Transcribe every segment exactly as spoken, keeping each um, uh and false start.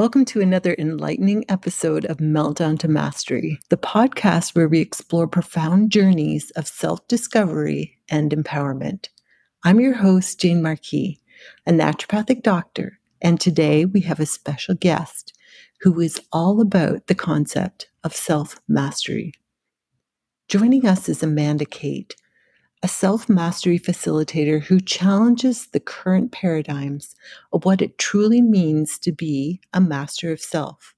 Welcome to another enlightening episode of Meltdown to Mastery, the podcast where we explore profound journeys of self-discovery and empowerment. I'm your host, Jane Marquis, a naturopathic doctor, and today we have a special guest who is all about the concept of self-mastery. Joining us is Amanda Kate, a self-mastery facilitator who challenges the current paradigms of what it truly means to be a master of self.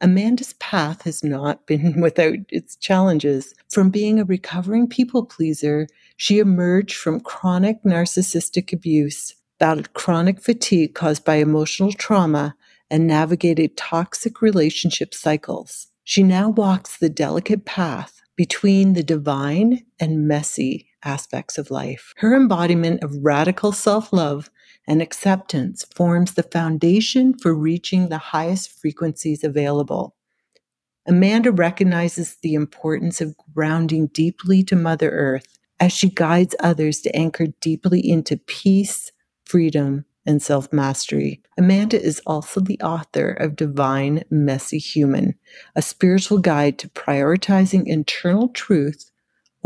Amanda's path has not been without its challenges. From being a recovering people pleaser, she emerged from chronic narcissistic abuse, battled chronic fatigue caused by emotional trauma, and navigated toxic relationship cycles. She now walks the delicate path between the divine and messy aspects of life. Her embodiment of radical self-love and acceptance forms the foundation for reaching the highest frequencies available. Amanda recognizes the importance of grounding deeply to Mother Earth as she guides others to anchor deeply into peace, freedom, and self-mastery. Amanda is also the author of Divine Messy Human, a spiritual guide to prioritizing internal truth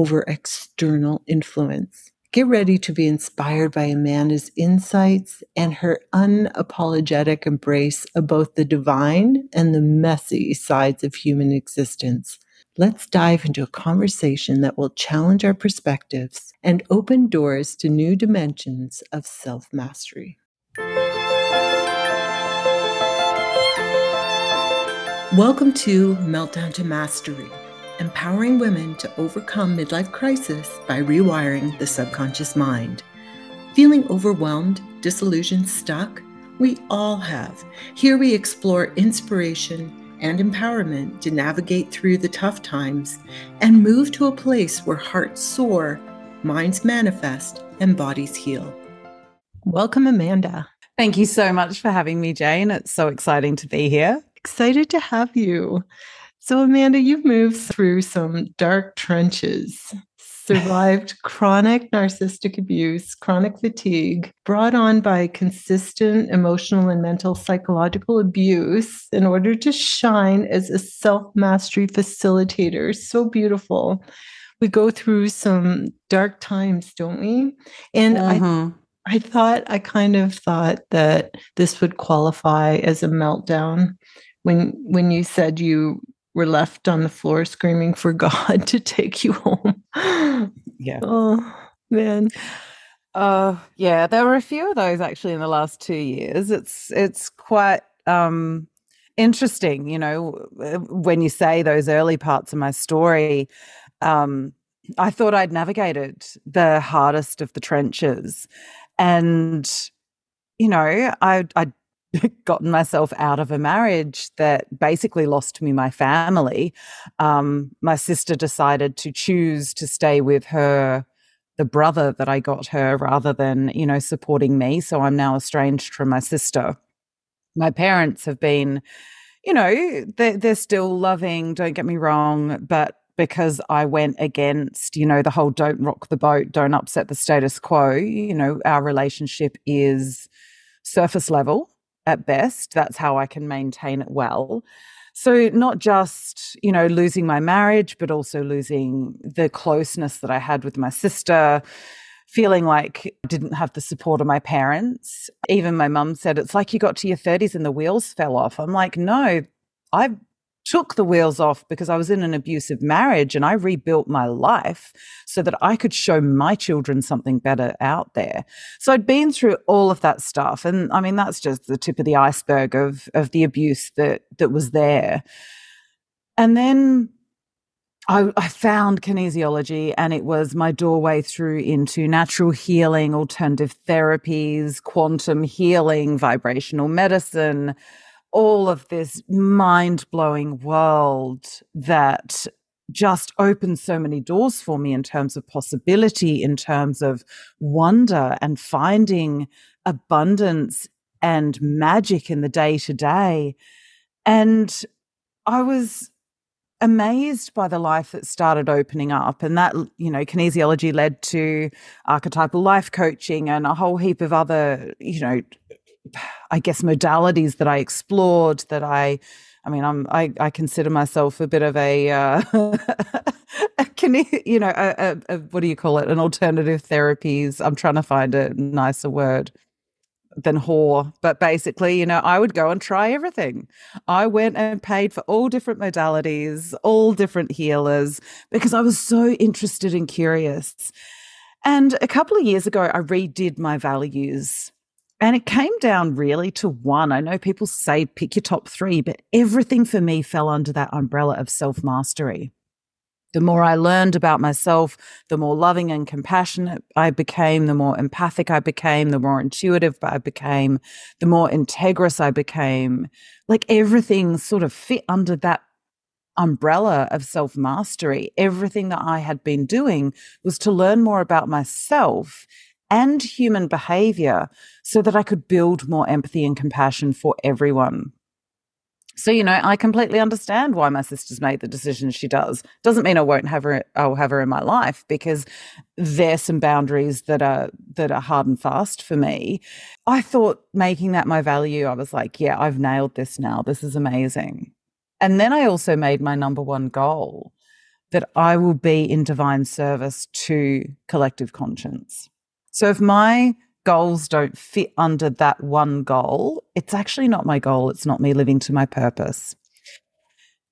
over external influence. Get ready to be inspired by Amanda's insights and her unapologetic embrace of both the divine and the messy sides of human existence. Let's dive into a conversation that will challenge our perspectives and open doors to new dimensions of self-mastery. Welcome to Meltdown to Mastery, empowering women to overcome midlife crisis by rewiring the subconscious mind. Feeling overwhelmed, disillusioned, stuck? We all have. Here we explore inspiration and empowerment to navigate through the tough times and move to a place where hearts soar, minds manifest, and bodies heal. Welcome, Amanda. Thank you so much for having me, Jane. It's so exciting to be here. Excited to have you. So, Amanda, you've moved through some dark trenches, survived chronic narcissistic abuse, chronic fatigue, brought on by consistent emotional and mental psychological abuse in order to shine as a self-mastery facilitator. So beautiful. We go through some dark times, don't we? And uh-huh. I I thought, I kind of thought that this would qualify as a meltdown when when you said you were left on the floor screaming for God to take you home. Yeah. Oh, man. Uh, yeah, there were a few of those actually in the last two years. It's, it's quite um, interesting, you know, when you say those early parts of my story. um, I thought I'd navigated the hardest of the trenches. And, you know, I, I'd gotten myself out of a marriage that basically lost me my family. Um, my sister decided to choose to stay with her, the brother that I got her, rather than, you know, supporting me. So I'm now estranged from my sister. My parents have been, you know, they're, they're still loving, don't get me wrong, but because I went against, you know, the whole don't rock the boat, don't upset the status quo. You know, our relationship is surface level at best. That's how I can maintain it well. So not just, you know, losing my marriage, but also losing the closeness that I had with my sister, feeling like I didn't have the support of my parents. Even my mum said, it's like you got to your thirties and the wheels fell off. I'm like, no, I've took the wheels off because I was in an abusive marriage and I rebuilt my life so that I could show my children something better out there. So I'd been through all of that stuff. And I mean, that's just the tip of the iceberg of, of the abuse that, that was there. And then I, I found kinesiology, and it was my doorway through into natural healing, alternative therapies, quantum healing, vibrational medicine, all of this mind-blowing world that just opened so many doors for me in terms of possibility, in terms of wonder and finding abundance and magic in the day-to-day. And I was amazed by the life that started opening up. And that, you know, kinesiology led to archetypal life coaching and a whole heap of other, you know, I guess, modalities that I explored, that I, I mean, I'm, I, I consider myself a bit of a, uh, a kine- you know, a, a, a, what do you call it? An alternative therapies. I'm trying to find a nicer word than whore. But basically, you know, I would go and try everything. I went and paid for all different modalities, all different healers, because I was so interested and curious. And a couple of years ago, I redid my values. And it came down really to one. I know people say pick your top three, but everything for me fell under that umbrella of self-mastery. The more I learned about myself, the more loving and compassionate I became, the more empathic I became, the more intuitive I became, the more integrous I became. Like everything sort of fit under that umbrella of self-mastery. Everything that I had been doing was to learn more about myself and human behavior so that I could build more empathy and compassion for everyone. So, you know, I completely understand why my sister's made the decision she does. Doesn't mean I won't have her, I'll have her in my life, because there's some boundaries that are that are hard and fast for me. I thought making that my value, I was like, yeah, I've nailed this now. This is amazing. And then I also made my number one goal that I will be in divine service to collective conscience. So if my goals don't fit under that one goal, it's actually not my goal. It's not me living to my purpose.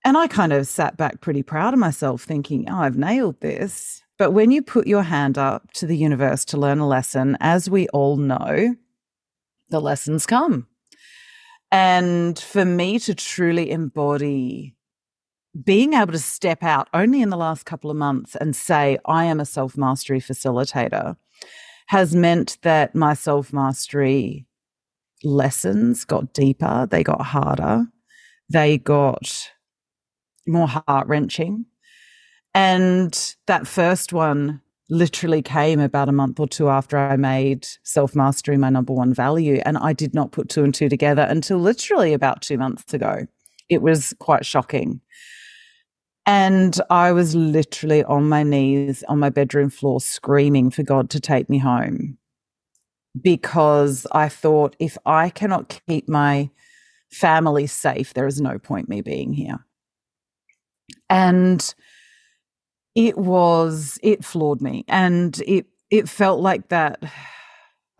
And I kind of sat back pretty proud of myself thinking, oh, I've nailed this. But when you put your hand up to the universe to learn a lesson, as we all know, the lessons come. And for me to truly embody being able to step out only in the last couple of months and say, I am a self-mastery facilitator, has meant that my self-mastery lessons got deeper, they got harder, they got more heart-wrenching. And that first one literally came about a month or two after I made self-mastery my number one value, and I did not put two and two together until literally about two months ago. It was quite shocking. And I was literally on my knees on my bedroom floor screaming for God to take me home, because I thought, if I cannot keep my family safe, there is no point me being here. And it was, it floored me. And it it felt like that,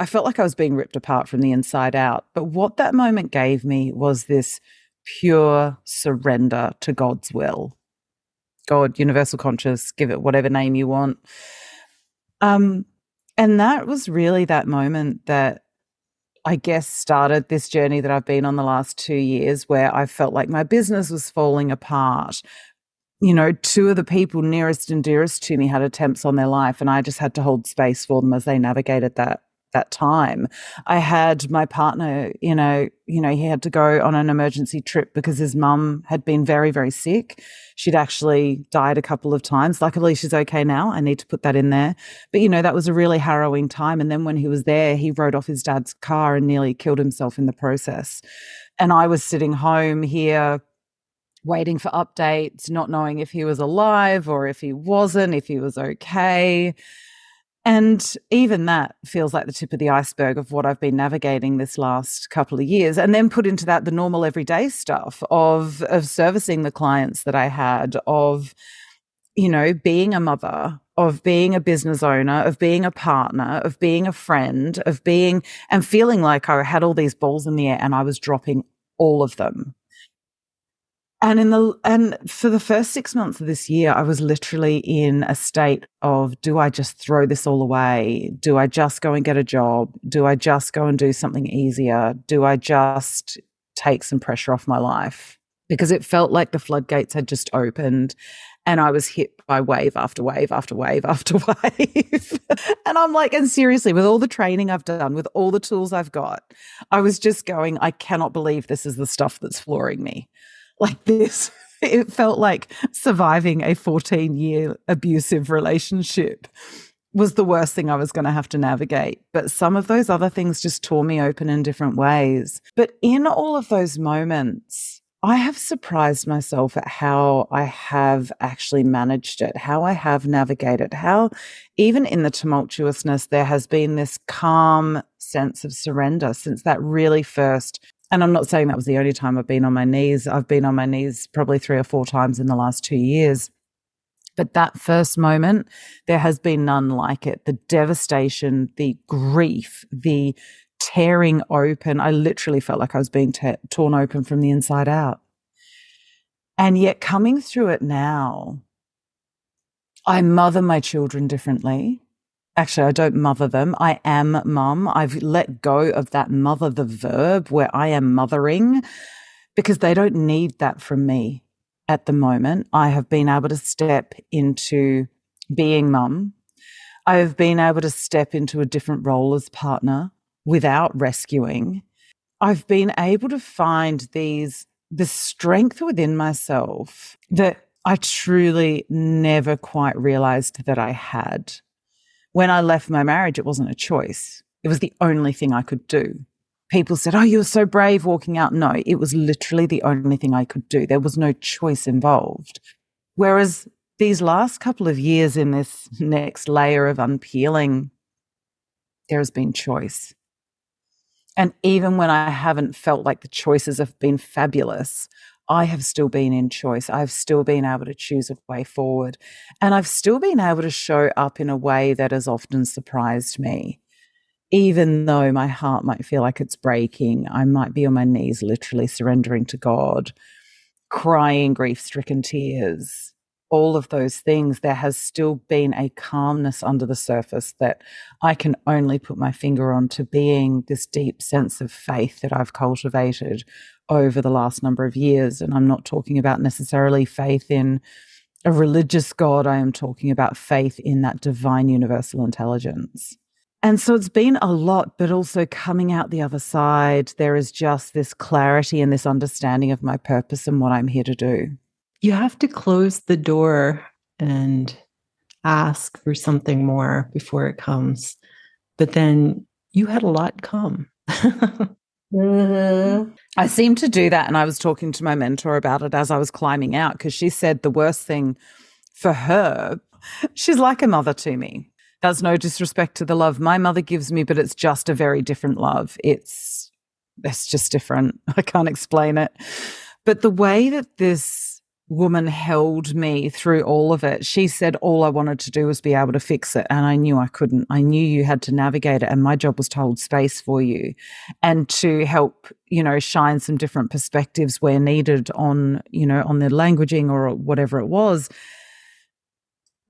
I felt like I was being ripped apart from the inside out. But what that moment gave me was this pure surrender to God's will. God, universal conscious, give it whatever name you want. Um, and that was really that moment that I guess started this journey that I've been on the last two years where I felt like my business was falling apart. You know, two of the people nearest and dearest to me had attempts on their life, and I just had to hold space for them as they navigated that that time. I had my partner, you know, you know, he had to go on an emergency trip because his mum had been very, very sick. She'd actually died a couple of times. Luckily, she's okay now. I need to put that in there. But, you know, that was a really harrowing time. And then when he was there, he rode off his dad's car and nearly killed himself in the process. And I was sitting home here waiting for updates, not knowing if he was alive or if he wasn't, if he was okay. And even that feels like the tip of the iceberg of what I've been navigating this last couple of years. And then put into that the normal everyday stuff of, of servicing the clients that I had, of, you know, being a mother, of being a business owner, of being a partner, of being a friend, of being and feeling like I had all these balls in the air and I was dropping all of them. And in the and for the first six months of this year, I was literally in a state of, do I just throw this all away? Do I just go and get a job? Do I just go and do something easier? Do I just take some pressure off my life? Because it felt like the floodgates had just opened and I was hit by wave after wave after wave after wave. And I'm like, and seriously, with all the training I've done, with all the tools I've got, I was just going, I cannot believe this is the stuff that's flooring me. Like this, it felt like surviving a fourteen-year abusive relationship was the worst thing I was going to have to navigate. But some of those other things just tore me open in different ways. But in all of those moments, I have surprised myself at how I have actually managed it, how I have navigated, how even in the tumultuousness, there has been this calm sense of surrender since that really first. And I'm not saying that was the only time I've been on my knees. I've been on my knees probably three or four times in the last two years. But that first moment, there has been none like it. The devastation, the grief, the tearing open. I literally felt like I was being te- torn open from the inside out. And yet coming through it now, I mother my children differently. Actually, I don't mother them. I am mum. I've let go of that mother, the verb where I am mothering, because they don't need that from me at the moment. I have been able to step into being mum. I have been able to step into a different role as partner without rescuing. I've been able to find these the strength within myself that I truly never quite realized that I had. When I left my marriage, it wasn't a choice. It was the only thing I could do. People said, oh, you were so brave walking out. No, it was literally the only thing I could do. There was no choice involved. Whereas these last couple of years in this next layer of unpeeling, there has been choice. And even when I haven't felt like the choices have been fabulous, I have still been in choice. I've still been able to choose a way forward. And I've still been able to show up in a way that has often surprised me. Even though my heart might feel like it's breaking, I might be on my knees literally surrendering to God, crying grief-stricken tears, all of those things, there has still been a calmness under the surface that I can only put my finger on to being this deep sense of faith that I've cultivated over the last number of years. And I'm not talking about necessarily faith in a religious God. I am talking about faith in that divine universal intelligence. And so it's been a lot, but also coming out the other side, there is just this clarity and this understanding of my purpose and what I'm here to do. You have to close the door and ask for something more before it comes. But then you had a lot come. mm-hmm. I seem to do that. And I was talking to my mentor about it as I was climbing out, because she said the worst thing for her, she's like a mother to me. That's no disrespect to the love my mother gives me, but it's just a very different love. It's, it's just different. I can't explain it. But the way that this woman held me through all of it. She said all I wanted to do was be able to fix it, and I knew I couldn't. I knew you had to navigate it, and my job was to hold space for you and to help, you know, shine some different perspectives where needed on, you know, on the languaging or whatever it was.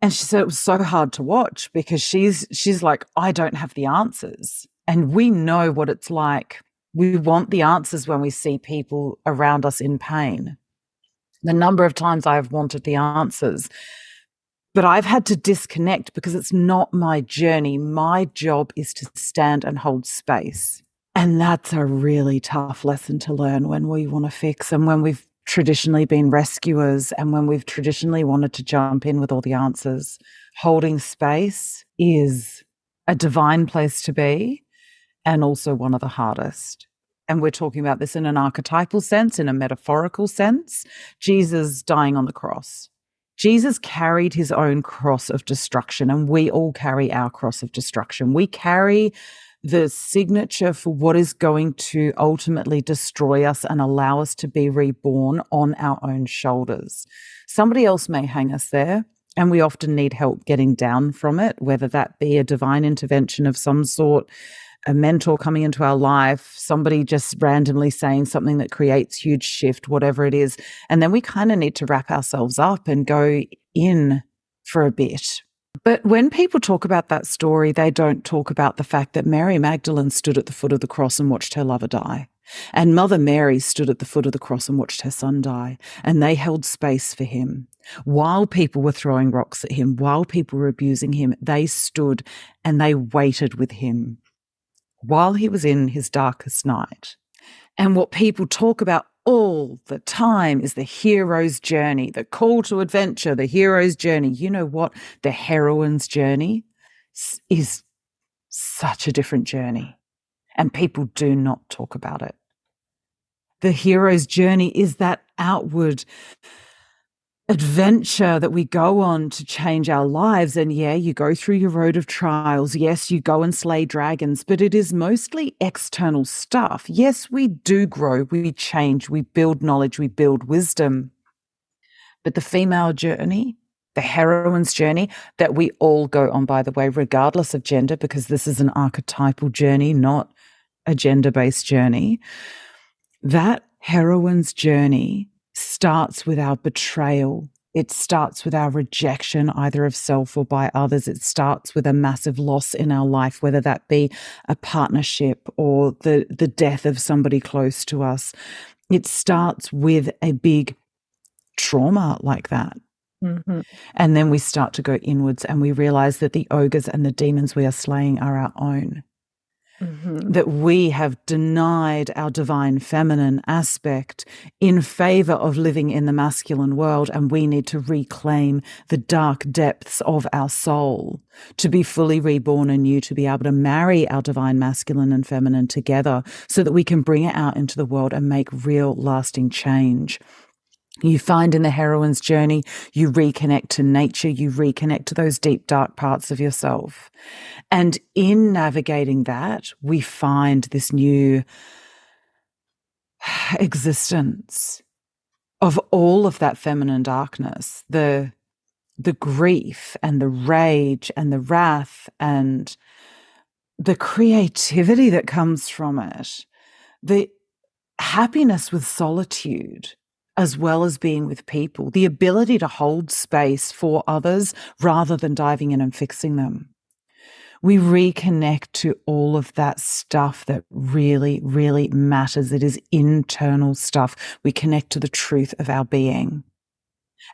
And she said it was so hard to watch, because she's she's like, I don't have the answers. And we know what it's like. We want the answers when we see people around us in pain. The number of times I've wanted the answers, but I've had to disconnect because it's not my journey. My job is to stand and hold space. And that's a really tough lesson to learn when we want to fix and when we've traditionally been rescuers and when we've traditionally wanted to jump in with all the answers. Holding space is a divine place to be, and also one of the hardest. And we're talking about this in an archetypal sense, in a metaphorical sense. Jesus dying on the cross. Jesus carried his own cross of destruction, and we all carry our cross of destruction. We carry the signature for what is going to ultimately destroy us and allow us to be reborn on our own shoulders. Somebody else may hang us there, and we often need help getting down from it, whether that be a divine intervention of some sort, a mentor coming into our life, somebody just randomly saying something that creates huge shift, whatever it is. And then we kind of need to wrap ourselves up and go in for a bit. But when people talk about that story, they don't talk about the fact that Mary Magdalene stood at the foot of the cross and watched her lover die. And Mother Mary stood at the foot of the cross and watched her son die. And they held space for him. While people were throwing rocks at him, while people were abusing him, they stood and they waited with him while he was in his darkest night. And what people talk about all the time is the hero's journey, the call to adventure, the hero's journey. You know what? The heroine's journey is such a different journey, and people do not talk about it. the hero's journey is that outward adventure that we go on to change our lives. And yeah, you go through your road of trials. Yes, you go and slay dragons, but it is mostly external stuff. Yes, we do grow, we change, we build knowledge, we build wisdom. But the female journey, the heroine's journey that we all go on, by the way, regardless of gender, because this is an archetypal journey, not a gender-based journey, that heroine's journey starts with our betrayal. It starts with our rejection, either of self or by others. It starts with a massive loss in our life, whether that be a partnership or the, the death of somebody close to us. It starts with a big trauma like that. Mm-hmm. And then we start to go inwards and we realize that the ogres and the demons we are slaying are our own. Mm-hmm. That we have denied our divine feminine aspect in favor of living in the masculine world, and we need to reclaim the dark depths of our soul to be fully reborn anew, to be able to marry our divine masculine and feminine together so that we can bring it out into the world and make real lasting change. You find in the heroine's journey, you reconnect to nature, you reconnect to those deep, dark parts of yourself. And in navigating that, we find this new existence of all of that feminine darkness, the, the grief and the rage and the wrath and the creativity that comes from it, the happiness with solitude, as well as being with people, the ability to hold space for others rather than diving in and fixing them. We reconnect to all of that stuff that really, really matters. It is internal stuff. We connect to the truth of our being.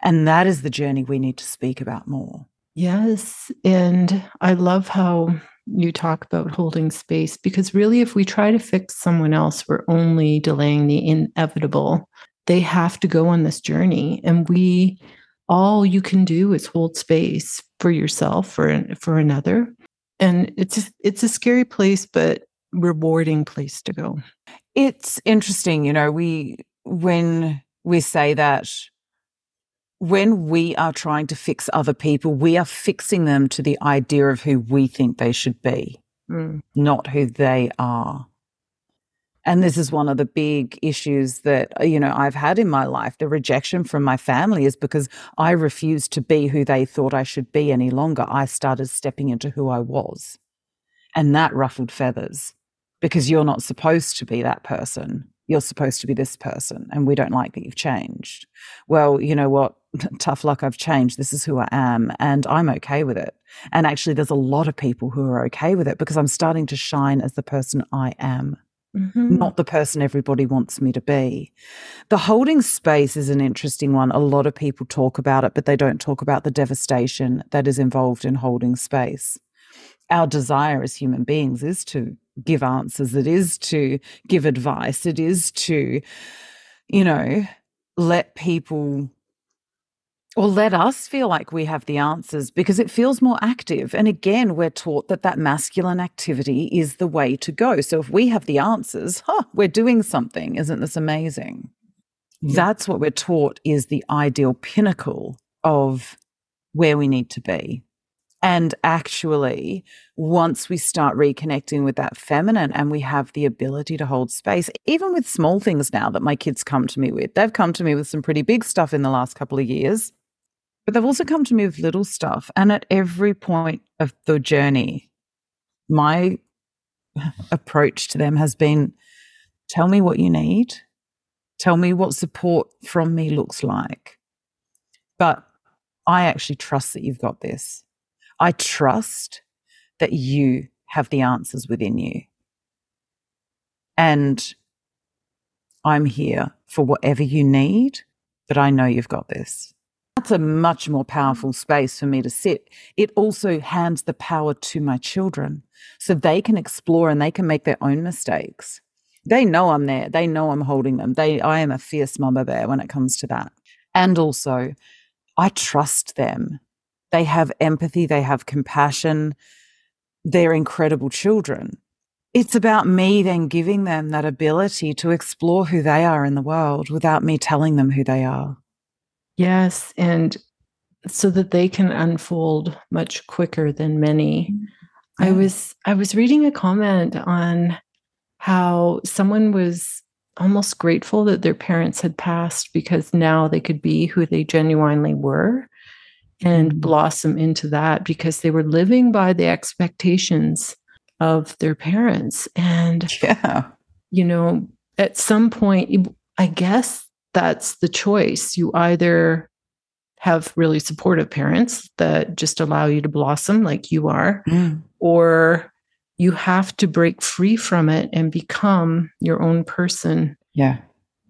And that is the journey we need to speak about more. Yes. And I love how you talk about holding space, because really, if we try to fix someone else, we're only delaying the inevitable. They have to go on this journey, and we, all you can do is hold space for yourself, for, for another. And it's, it's a scary place, but rewarding place to go. It's interesting. You know, we, when we say that, when we are trying to fix other people, we are fixing them to the idea of who we think they should be, mm. not who they are. And this is one of the big issues that, you know, I've had in my life. The rejection from my family is because I refused to be who they thought I should be any longer. I started stepping into who I was. And that ruffled feathers, because you're not supposed to be that person. You're supposed to be this person, and we don't like that you've changed. Well, you know what? Tough luck, I've changed. This is who I am, and I'm okay with it. And actually, there's a lot of people who are okay with it, because I'm starting to shine as the person I am. Mm-hmm. Not the person everybody wants me to be. The holding space is an interesting one. A lot of people talk about it, but they don't talk about the devastation that is involved in holding space. Our desire as human beings is to give answers. It is to give advice. It is to, you know, let people, or let us, feel like we have the answers, because it feels more active. And again, we're taught that that masculine activity is the way to go. So if we have the answers, huh, we're doing something. Isn't this amazing? Yeah. That's what we're taught is the ideal pinnacle of where we need to be. And actually, once we start reconnecting with that feminine and we have the ability to hold space, even with small things now that my kids come to me with, they've come to me with some pretty big stuff in the last couple of years. But they've also come to me with little stuff. And at every point of the journey, my approach to them has been, tell me what you need. Tell me what support from me looks like. But I actually trust that you've got this. I trust that you have the answers within you. And I'm here for whatever you need, but I know you've got this. That's a much more powerful space for me to sit. It also hands the power to my children so they can explore and they can make their own mistakes. They know I'm there. They know I'm holding them. They, I am a fierce mama bear when it comes to that. And also, I trust them. They have empathy. They have compassion. They're incredible children. it's about me then giving them that ability to explore who they are in the world without me telling them who they are. Yes, and so that they can unfold much quicker than many. Yeah. I was I was reading a comment on how someone was almost grateful that their parents had passed because now they could be who they genuinely were and blossom into that, because they were living by the expectations of their parents. And, yeah. you know, at some point, I guess that's the choice. You either have really supportive parents that just allow you to blossom like you are, mm. or you have to break free from it and become your own person. Yeah.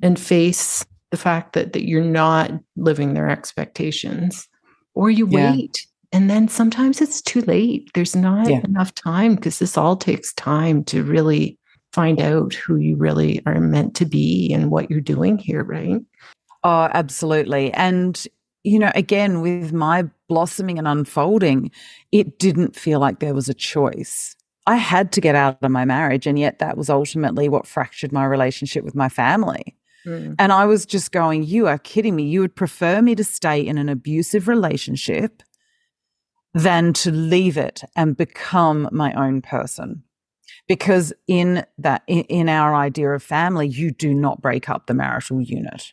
And face the fact that, that you're not living their expectations, or you yeah. wait. And then sometimes it's too late. There's not yeah. enough time, because this all takes time to really find out who you really are meant to be and what you're doing here, right? Oh, absolutely. And you know, again, with my blossoming and unfolding, it didn't feel like there was a choice. I had to get out of my marriage, and yet that was ultimately what fractured my relationship with my family. Mm. And I was just going, you are kidding me. You would prefer me to stay in an abusive relationship than to leave it and become my own person. Because in that, in our idea of family, you do not break up the marital unit.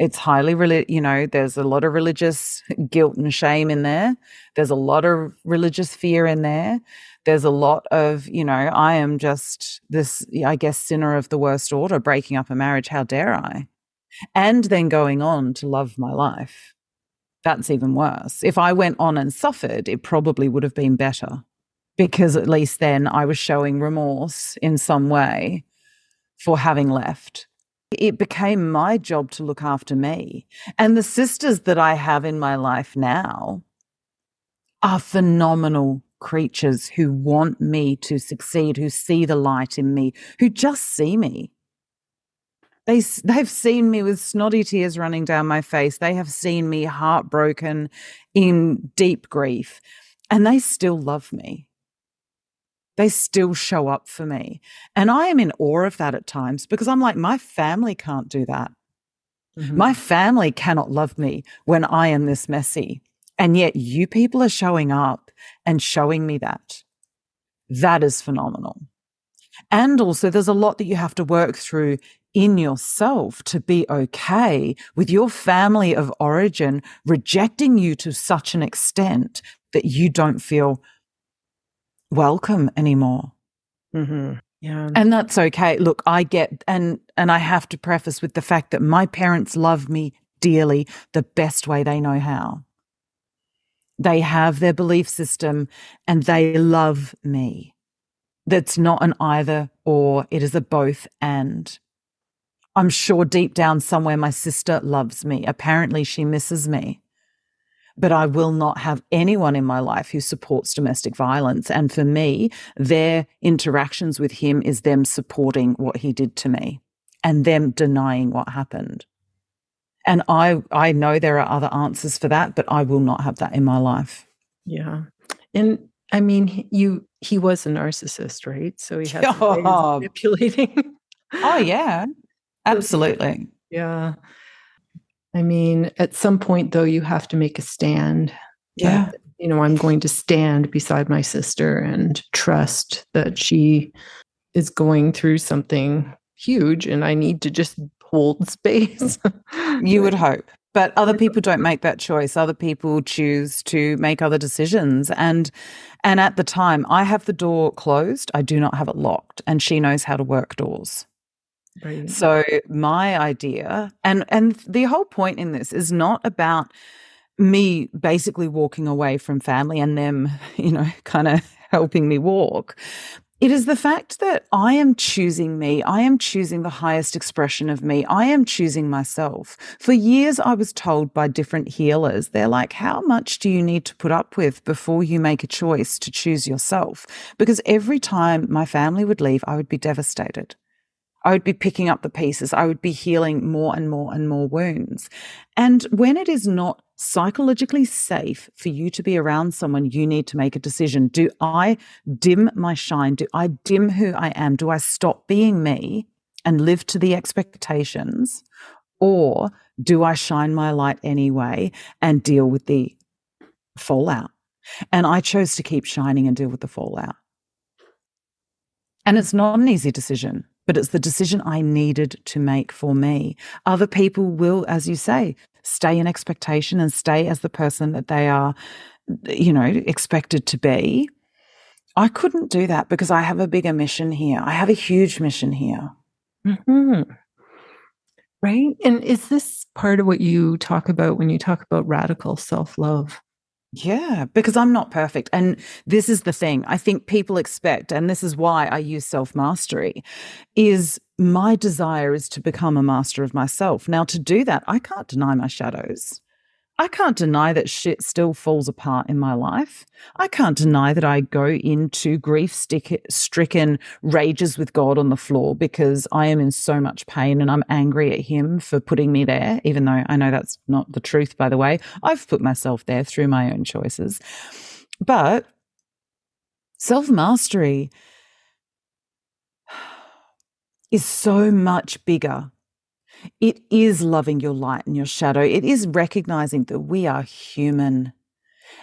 It's highly, relig- you know, there's a lot of religious guilt and shame in there. There's a lot of religious fear in there. There's a lot of, you know, I am just this, I guess, sinner of the worst order, breaking up a marriage. How dare I? And then going on to love my life. That's even worse. If I went on and suffered, it probably would have been better, because at least then I was showing remorse in some way for having left. It became my job to look after me. And the sisters that I have in my life now are phenomenal creatures who want me to succeed, who see the light in me, who just see me. They, they've seen me with snotty tears running down my face. They have seen me heartbroken, in deep grief, and they still love me. They still show up for me. And I am in awe of that at times, because I'm like, my family can't do that. Mm-hmm. My family cannot love me when I am this messy. And yet you people are showing up and showing me that. That is phenomenal. And also there's a lot that you have to work through in yourself to be okay with your family of origin rejecting you to such an extent that you don't feel welcome anymore. Mm-hmm. Yeah. And that's okay. Look, I get, and and I have to preface with the fact that my parents love me dearly the best way they know how. They have their belief system and they love me. That's not an either or, it is a both and. I'm sure deep down somewhere my sister loves me. Apparently she misses me. But I will not have anyone in my life who supports domestic violence. And for me, their interactions with him is them supporting what he did to me and them denying what happened. And I, I know there are other answers for that, but I will not have that in my life. Yeah. And I mean, you, he was a narcissist, right? So he had oh. manipulating. Oh, yeah. Absolutely. Yeah. I mean, at some point, though, you have to make a stand. Yeah. That, you know, I'm going to stand beside my sister and trust that she is going through something huge and I need to just hold space. You would hope. But other people don't make that choice. Other people choose to make other decisions. And and at the time, I have the door closed. I do not have it locked. And she knows how to work doors. Right. So my idea, and, and the whole point in this is not about me basically walking away from family and them, you know, kind of helping me walk. It is the fact that I am choosing me. I am choosing the highest expression of me. I am choosing myself. For years, I was told by different healers, they're like, how much do you need to put up with before you make a choice to choose yourself? Because every time my family would leave, I would be devastated. I would be picking up the pieces. I would be healing more and more and more wounds. And when it is not psychologically safe for you to be around someone, you need to make a decision. Do I dim my shine? Do I dim who I am? Do I stop being me and live to the expectations? Or do I shine my light anyway and deal with the fallout? And I chose to keep shining and deal with the fallout. And it's not an easy decision, but it's the decision I needed to make for me. Other people will, as you say, stay in expectation and stay as the person that they are, you know, expected to be. I couldn't do that because I have a bigger mission here. I have a huge mission here. Mm-hmm. Right? And is this part of what you talk about when you talk about radical self-love? Yeah, because I'm not perfect. And this is the thing I think people expect, and this is why I use self-mastery, is my desire is to become a master of myself. Now, to do that, I can't deny my shadows. I can't deny that shit still falls apart in my life. I can't deny that I go into grief-stricken rages with God on the floor because I am in so much pain and I'm angry at him for putting me there, even though I know that's not the truth, by the way. I've put myself there through my own choices. But self-mastery is so much bigger. It is loving your light and your shadow. It is recognizing that we are human.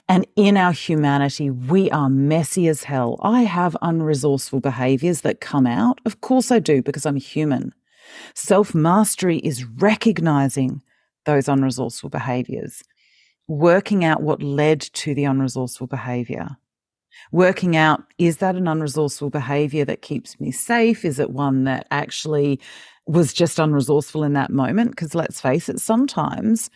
And in our humanity, we are messy as hell. I have unresourceful behaviors that come out. Of course I do, because I'm human. Self-mastery is recognizing those unresourceful behaviors, working out what led to the unresourceful behavior. Working out, is that an unresourceful behavior that keeps me safe? Is it one that actually was just unresourceful in that moment? Because let's face it, sometimes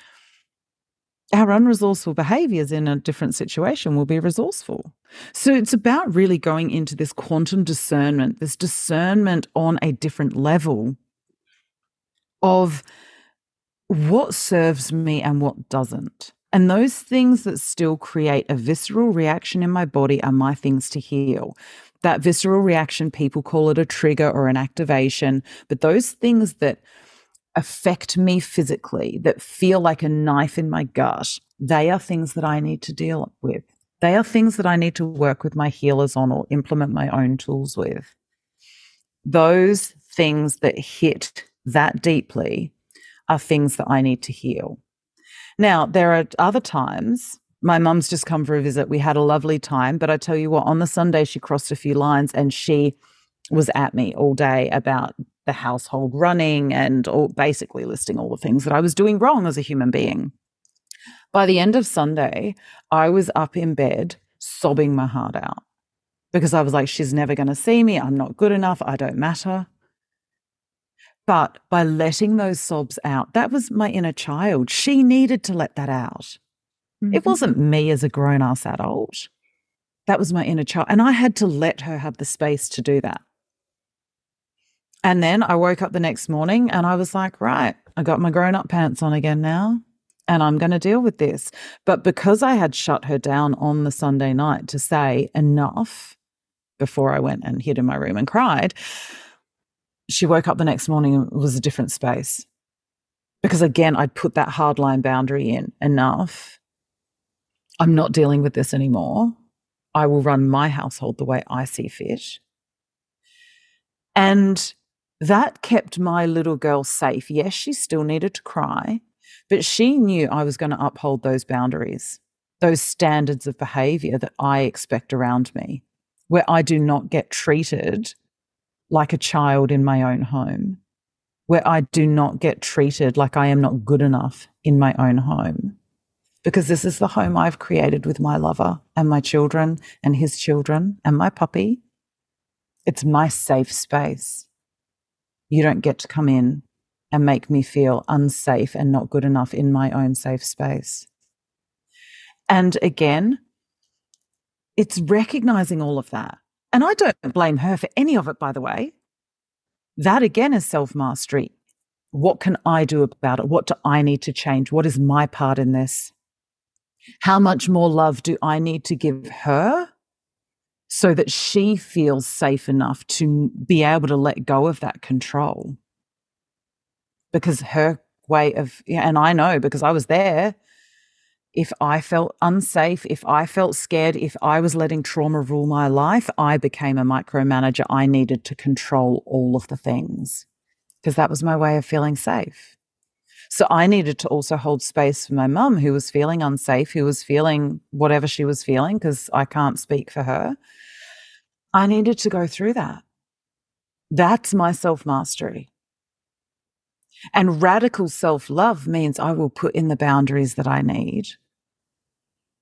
our unresourceful behaviors in a different situation will be resourceful. So it's about really going into this quantum discernment, this discernment on a different level of what serves me and what doesn't. And those things that still create a visceral reaction in my body are my things to heal. That visceral reaction, people call it a trigger or an activation, but those things that affect me physically, that feel like a knife in my gut, they are things that I need to deal with. They are things that I need to work with my healers on or implement my own tools with. Those things that hit that deeply are things that I need to heal. Now, there are other times, my mum's just come for a visit. We had a lovely time, but I tell you what, on the Sunday, she crossed a few lines and she was at me all day about the household running and all, basically listing all the things that I was doing wrong as a human being. By the end of Sunday, I was up in bed sobbing my heart out because I was like, she's never going to see me. I'm not good enough. I don't matter. But by letting those sobs out, that was my inner child. She needed to let that out. Mm-hmm. It wasn't me as a grown-ass adult. That was my inner child. And I had to let her have the space to do that. And then I woke up the next morning and I was like, right, I got my grown-up pants on again now and I'm going to deal with this. But because I had shut her down on the Sunday night to say enough before I went and hid in my room and cried, she woke up the next morning and it was a different space because, again, I'd put that hardline boundary in. Enough. I'm not dealing with this anymore. I will run my household the way I see fit. And that kept my little girl safe. Yes, she still needed to cry, but she knew I was going to uphold those boundaries, those standards of behavior that I expect around me, where I do not get treated like a child in my own home, where I do not get treated like I am not good enough in my own home, because this is the home I've created with my lover and my children and his children and my puppy. It's my safe space. You don't get to come in and make me feel unsafe and not good enough in my own safe space. And again, it's recognizing all of that. And I don't blame her for any of it, by the way. That, again, is self-mastery. What can I do about it? What do I need to change? What is my part in this? How much more love do I need to give her so that she feels safe enough to be able to let go of that control? Because her way of, and I know because I was there, If I felt unsafe, if I felt scared, if I was letting trauma rule my life, I became a micromanager. I needed to control all of the things because that was my way of feeling safe. So I needed to also hold space for my mum, who was feeling unsafe, who was feeling whatever she was feeling, because I can't speak for her. I needed to go through that. That's my self-mastery. And radical self-love means I will put in the boundaries that I need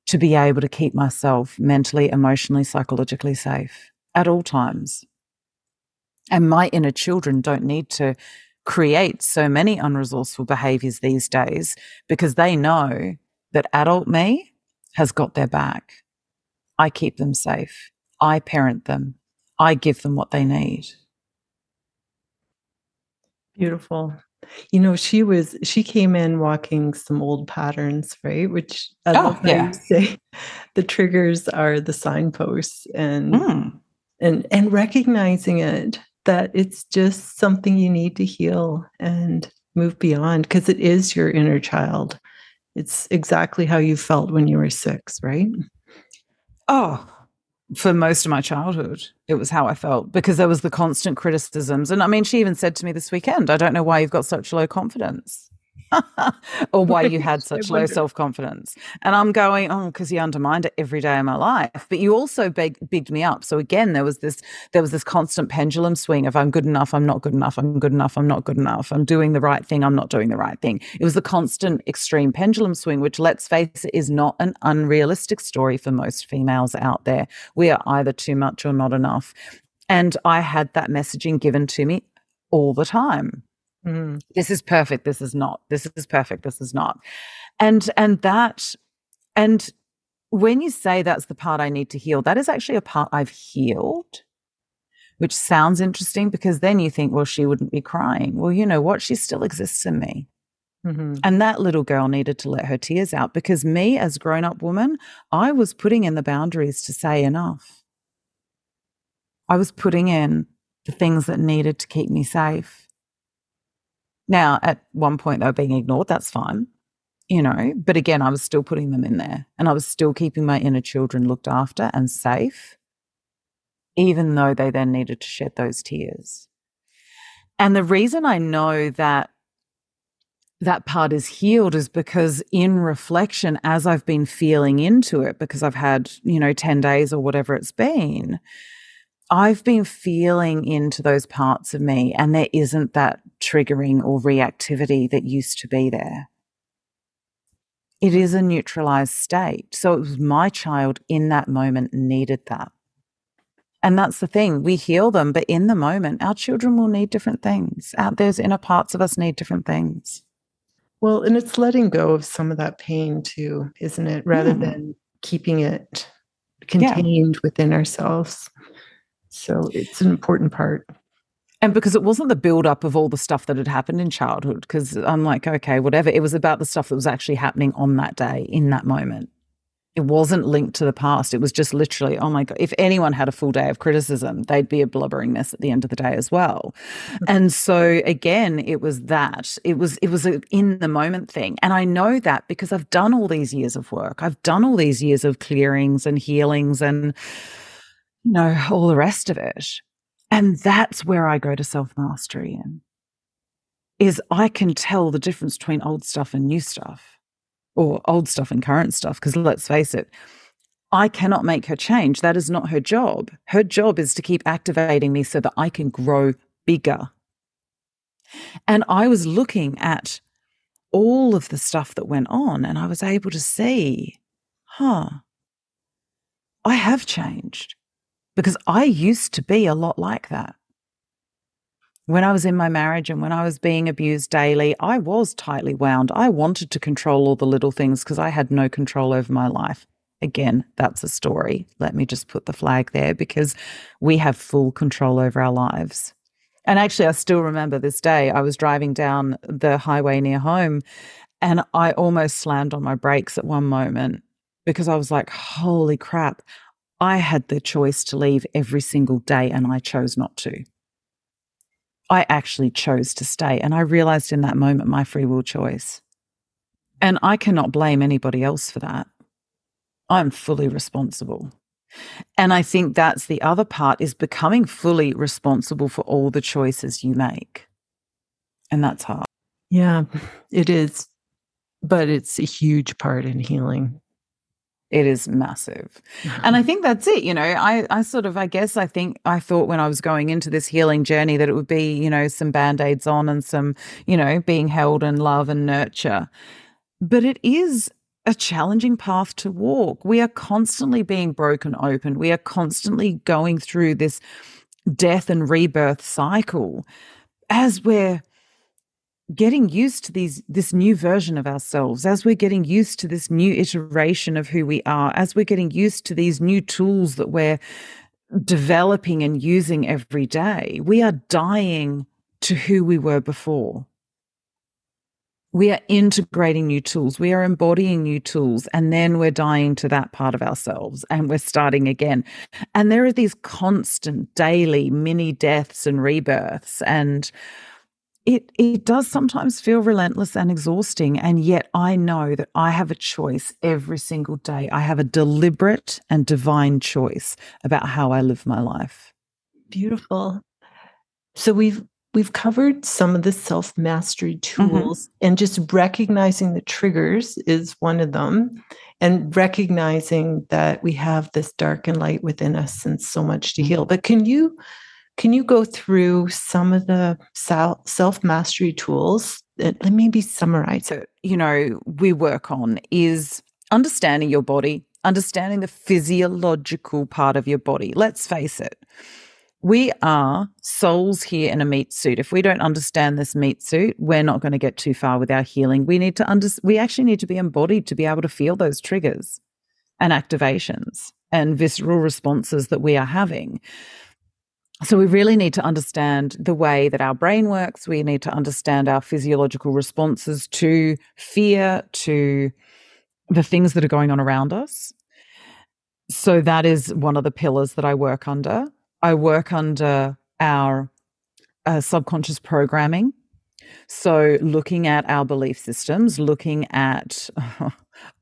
to be able to keep myself mentally, emotionally, psychologically safe at all times. And my inner children don't need to create so many unresourceful behaviors these days because they know that adult me has got their back. I keep them safe. I parent them. I give them what they need. Beautiful. You know, she was, she came in walking some old patterns, right? Which I love oh, yeah. how you say the triggers are the signposts and, mm. and, and recognizing it, that it's just something you need to heal and move beyond because it is your inner child. It's exactly how you felt when you were six, right? Oh, for most of my childhood, it was how I felt because there was the constant criticisms. And I mean, she even said to me this weekend, I don't know why you've got such low confidence or why you had such low self-confidence. And I'm going, oh, because you undermined it every day of my life. But you also big, bigged me up. So again, there was this there was this constant pendulum swing of I'm good enough, I'm not good enough, I'm good enough, I'm not good enough, I'm doing the right thing, I'm not doing the right thing. It was the constant extreme pendulum swing, which, let's face it, is not an unrealistic story for most females out there. We are either too much or not enough. And I had that messaging given to me all the time. Mm. This is perfect. This is not. This is perfect. This is not. And and that, and when you say that's the part I need to heal, that is actually a part I've healed, which sounds interesting because then you think, well, she wouldn't be crying. Well, you know what? She still exists in me. Mm-hmm. And that little girl needed to let her tears out because me as a grown-up woman, I was putting in the boundaries to say enough. I was putting in the things that needed to keep me safe. Now, at one point, they were being ignored. That's fine, you know. But again, I was still putting them in there and I was still keeping my inner children looked after and safe, even though they then needed to shed those tears. And the reason I know that that part is healed is because in reflection, as I've been feeling into it, because I've had, you know, ten days or whatever it's been, I've been feeling into those parts of me and there isn't that triggering or reactivity that used to be there. It is a neutralized state. So it was my child in that moment needed that. And that's the thing. We heal them, but in the moment, our children will need different things. Out there's inner parts of us need different things. Well, and it's letting go of some of that pain too, isn't it? Rather mm. than keeping it contained yeah. within ourselves. So it's an important part. And because it wasn't the build-up of all the stuff that had happened in childhood, because I'm like, okay, whatever. It was about the stuff that was actually happening on that day, in that moment. It wasn't linked to the past. It was just literally, oh, my God, if anyone had a full day of criticism, they'd be a blubbering mess at the end of the day as well. Mm-hmm. And so, again, it was that. It was it was an in-the-moment thing. And I know that because I've done all these years of work. I've done all these years of clearings and healings and, you know, all the rest of it. And that's where I go to self-mastery in, is I can tell the difference between old stuff and new stuff, or old stuff and current stuff, because let's face it, I cannot make her change. That is not her job. Her job is to keep activating me so that I can grow bigger. And I was looking at all of the stuff that went on and I was able to see, huh, I have changed. Because I used to be a lot like that. When I was in my marriage and when I was being abused daily, I was tightly wound. I wanted to control all the little things because I had no control over my life. Again, that's a story. Let me just put the flag there because we have full control over our lives. And actually, I still remember this day. I was driving down the highway near home and I almost slammed on my brakes at one moment because I was like, holy crap. I had the choice to leave every single day and I chose not to. I actually chose to stay and I realized in that moment my free will choice. And I cannot blame anybody else for that. I'm fully responsible. And I think that's the other part, is becoming fully responsible for all the choices you make. And that's hard. Yeah, it is. But it's a huge part in healing. It is massive. Mm-hmm. And I think that's it. You know, I, I sort of, I guess I think I thought when I was going into this healing journey that it would be, you know, some Band-Aids on and some, you know, being held and love and nurture. But it is a challenging path to walk. We are constantly being broken open. We are constantly going through this death and rebirth cycle as we're getting used to these this new version of ourselves, as we're getting used to this new iteration of who we are, as we're getting used to these new tools that we're developing and using every day. We are dying to who we were before. We are integrating new tools. We are embodying new tools. And then we're dying to that part of ourselves and we're starting again. And there are these constant daily mini deaths and rebirths. And it, it does sometimes feel relentless and exhausting. And yet I know that I have a choice every single day. I have a deliberate and divine choice about how I live my life. Beautiful. So we've We've covered some of the self-mastery tools, mm-hmm. and just recognizing the triggers is one of them, and recognizing that we have this dark and light within us and so much to heal. But can you can you go through some of the self-mastery tools and maybe summarize it? You know, we work on is understanding your body, understanding the physiological part of your body. Let's face it. We are souls here in a meat suit. If we don't understand this meat suit, we're not going to get too far with our healing. We need to under- we actually need to be embodied to be able to feel those triggers and activations and visceral responses that we are having. So we really need to understand the way that our brain works. We need to understand our physiological responses to fear, to the things that are going on around us. So that is one of the pillars that I work under. I work under our uh, subconscious programming. So looking at our belief systems, looking at uh,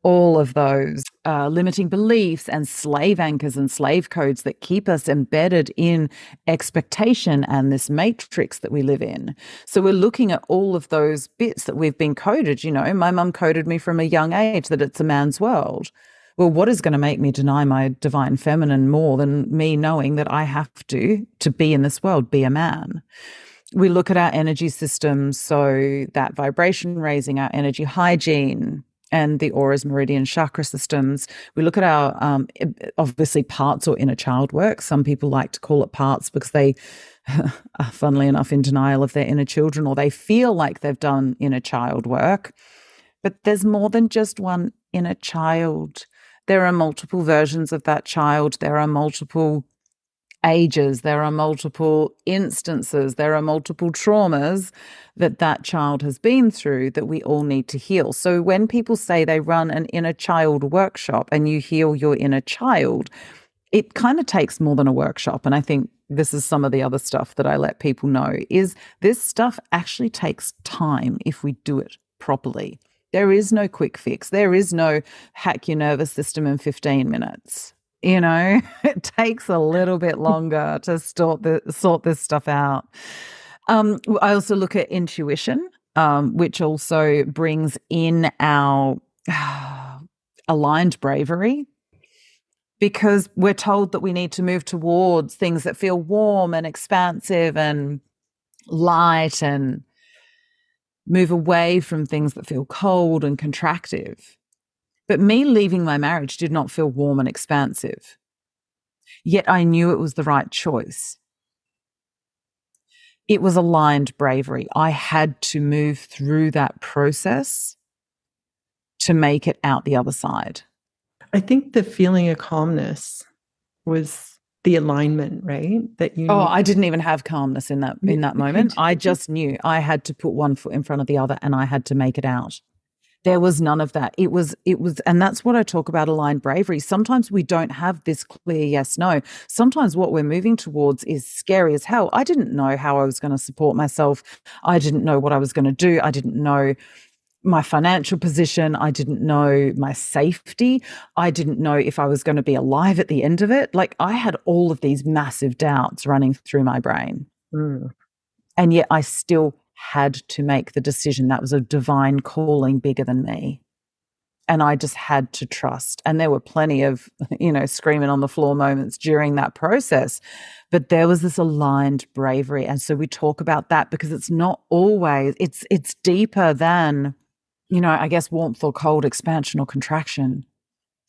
all of those uh, limiting beliefs and slave anchors and slave codes that keep us embedded in expectation and this matrix that we live in. So we're looking at all of those bits that we've been coded. You know, my mum coded me from a young age that it's a man's world. Well, what is going to make me deny my divine feminine more than me knowing that I have to, to be in this world, be a man? We look at our energy systems, so that vibration raising, our energy hygiene, and the auras, meridian, chakra systems. We look at our, um, obviously, parts or inner child work. Some people like to call it parts because they are, funnily enough, in denial of their inner children, or they feel like they've done inner child work. But there's more than just one inner child. There are multiple versions of that child. There are multiple ages. There are multiple instances. There are multiple traumas that that child has been through that we all need to heal. So when people say they run an inner child workshop and you heal your inner child, it kind of takes more than a workshop. And I think this is some of the other stuff that I let people know, is this stuff actually takes time if we do it properly. There is no quick fix. There is no hack your nervous system in fifteen minutes. You know, it takes a little bit longer to sort, the, sort this stuff out. Um, I also look at intuition, um, which also brings in our uh, aligned bravery, because we're told that we need to move towards things that feel warm and expansive and light, and move away from things that feel cold and contractive. But me leaving my marriage did not feel warm and expansive. Yet I knew it was the right choice. It was aligned bravery. I had to move through that process to make it out the other side. I think the feeling of calmness was the alignment, right? That you. Oh, I didn't even have calmness in that in that moment. I just knew I had to put one foot in front of the other, and I had to make it out. There was none of that. It was it was, and that's what I talk about, aligned bravery. Sometimes we don't have this clear yes no. Sometimes what we're moving towards is scary as hell. I didn't know how I was going to support myself. I didn't know what I was going to do. I didn't know my financial position. I didn't know my safety. I didn't know if I was going to be alive at the end of it. Like, I had all of these massive doubts running through my brain. Mm. And yet I still had to make the decision. That was a divine calling bigger than me. And I just had to trust. And there were plenty of, you know, screaming on the floor moments during that process. But there was this aligned bravery. And so we talk about that because it's not always, it's it's deeper than, you know, I guess warmth or cold, expansion or contraction.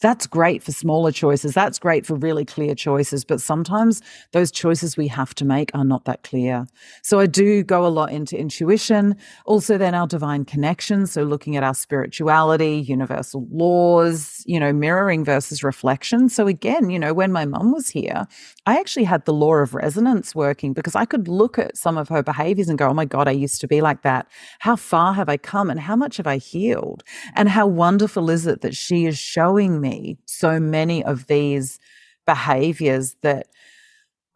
That's great for smaller choices. That's great for really clear choices. But sometimes those choices we have to make are not that clear. So I do go a lot into intuition. Also then our divine connections. So looking at our spirituality, universal laws, you know, mirroring versus reflection. So again, you know, when my mum was here, I actually had the law of resonance working because I could look at some of her behaviors and go, oh my God, I used to be like that. How far have I come and how much have I healed? And how wonderful is it that she is showing me Me, so many of these behaviors that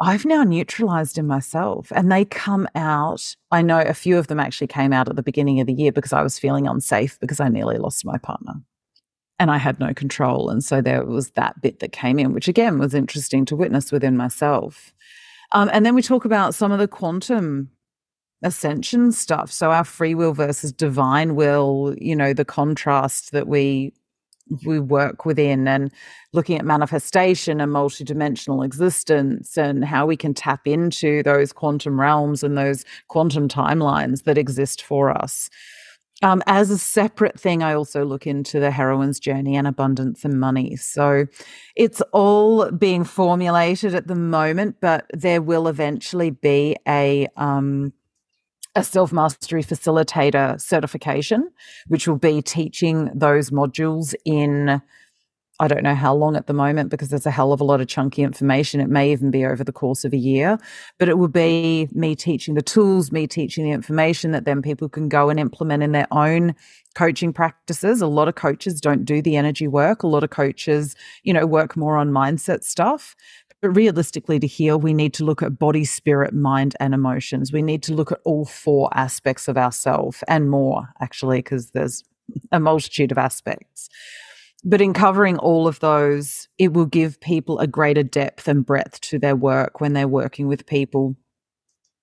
I've now neutralized in myself, and they come out. I know a few of them actually came out at the beginning of the year because I was feeling unsafe because I nearly lost my partner and I had no control. And so there was that bit that came in, which again was interesting to witness within myself. Um, and then we talk about some of the quantum ascension stuff. So our free will versus divine will, you know, the contrast that we we work within, and looking at manifestation and multidimensional existence and how we can tap into those quantum realms and those quantum timelines that exist for us. Um, as a separate thing, I also look into the heroine's journey and abundance and money. So it's all being formulated at the moment, but there will eventually be a um, a self-mastery facilitator certification, which will be teaching those modules in, I don't know how long at the moment because there's a hell of a lot of chunky information. It may even be over the course of a year, but it will be me teaching the tools, me teaching the information that then people can go and implement in their own coaching practices. A lot of coaches don't do the energy work. A lot of coaches, you know, work more on mindset stuff. But realistically, to heal, we need to look at body, spirit, mind, and emotions. We need to look at all four aspects of ourselves and more, actually, because there's a multitude of aspects. But in covering all of those, it will give people a greater depth and breadth to their work when they're working with people.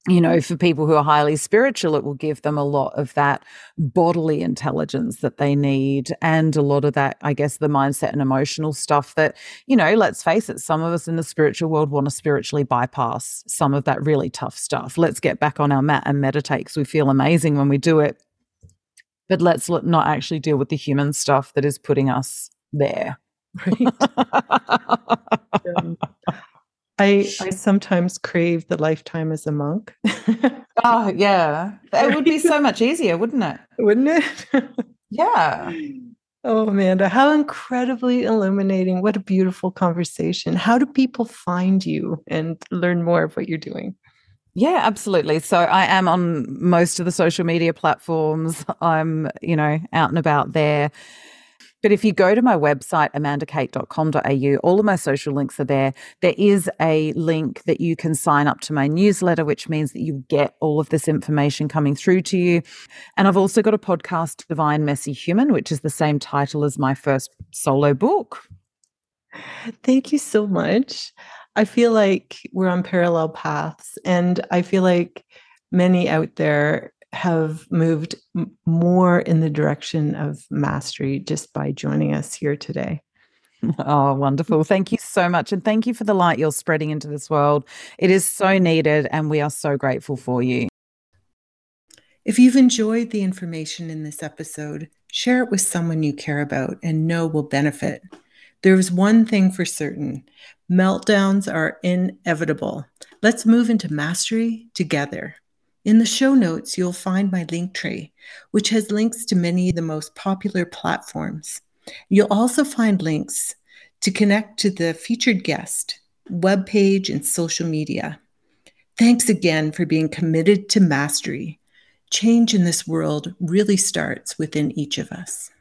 You know, for people who are highly spiritual, it will give them a lot of that bodily intelligence that they need, and a lot of that, I guess, the mindset and emotional stuff that, you know, let's face it, some of us in the spiritual world want to spiritually bypass some of that really tough stuff. Let's get back on our mat and meditate because we feel amazing when we do it. But let's not actually deal with the human stuff that is putting us there. Right. um. I, I sometimes crave the lifetime as a monk. Oh, yeah. It would be so much easier, wouldn't it? Wouldn't it? Yeah. Oh, Amanda, how incredibly illuminating. What a beautiful conversation. How do people find you and learn more of what you're doing? Yeah, absolutely. So I am on most of the social media platforms. I'm, you know, out and about there. But if you go to my website, amanda kate dot com dot a u, all of my social links are there. There is a link that you can sign up to my newsletter, which means that you get all of this information coming through to you. And I've also got a podcast, Divine Messy Human, which is the same title as my first solo book. Thank you so much. I feel like we're on parallel paths, and I feel like many out there have moved more in the direction of mastery just by joining us here today. Oh, wonderful. Thank you so much. And thank you for the light you're spreading into this world. It is so needed, and we are so grateful for you. If you've enjoyed the information in this episode, share it with someone you care about and know will benefit. There is one thing for certain. Meltdowns are inevitable. Let's move into mastery together. In the show notes, you'll find my Linktree, which has links to many of the most popular platforms. You'll also find links to connect to the featured guest, webpage, and social media. Thanks again for being committed to mastery. Change in this world really starts within each of us.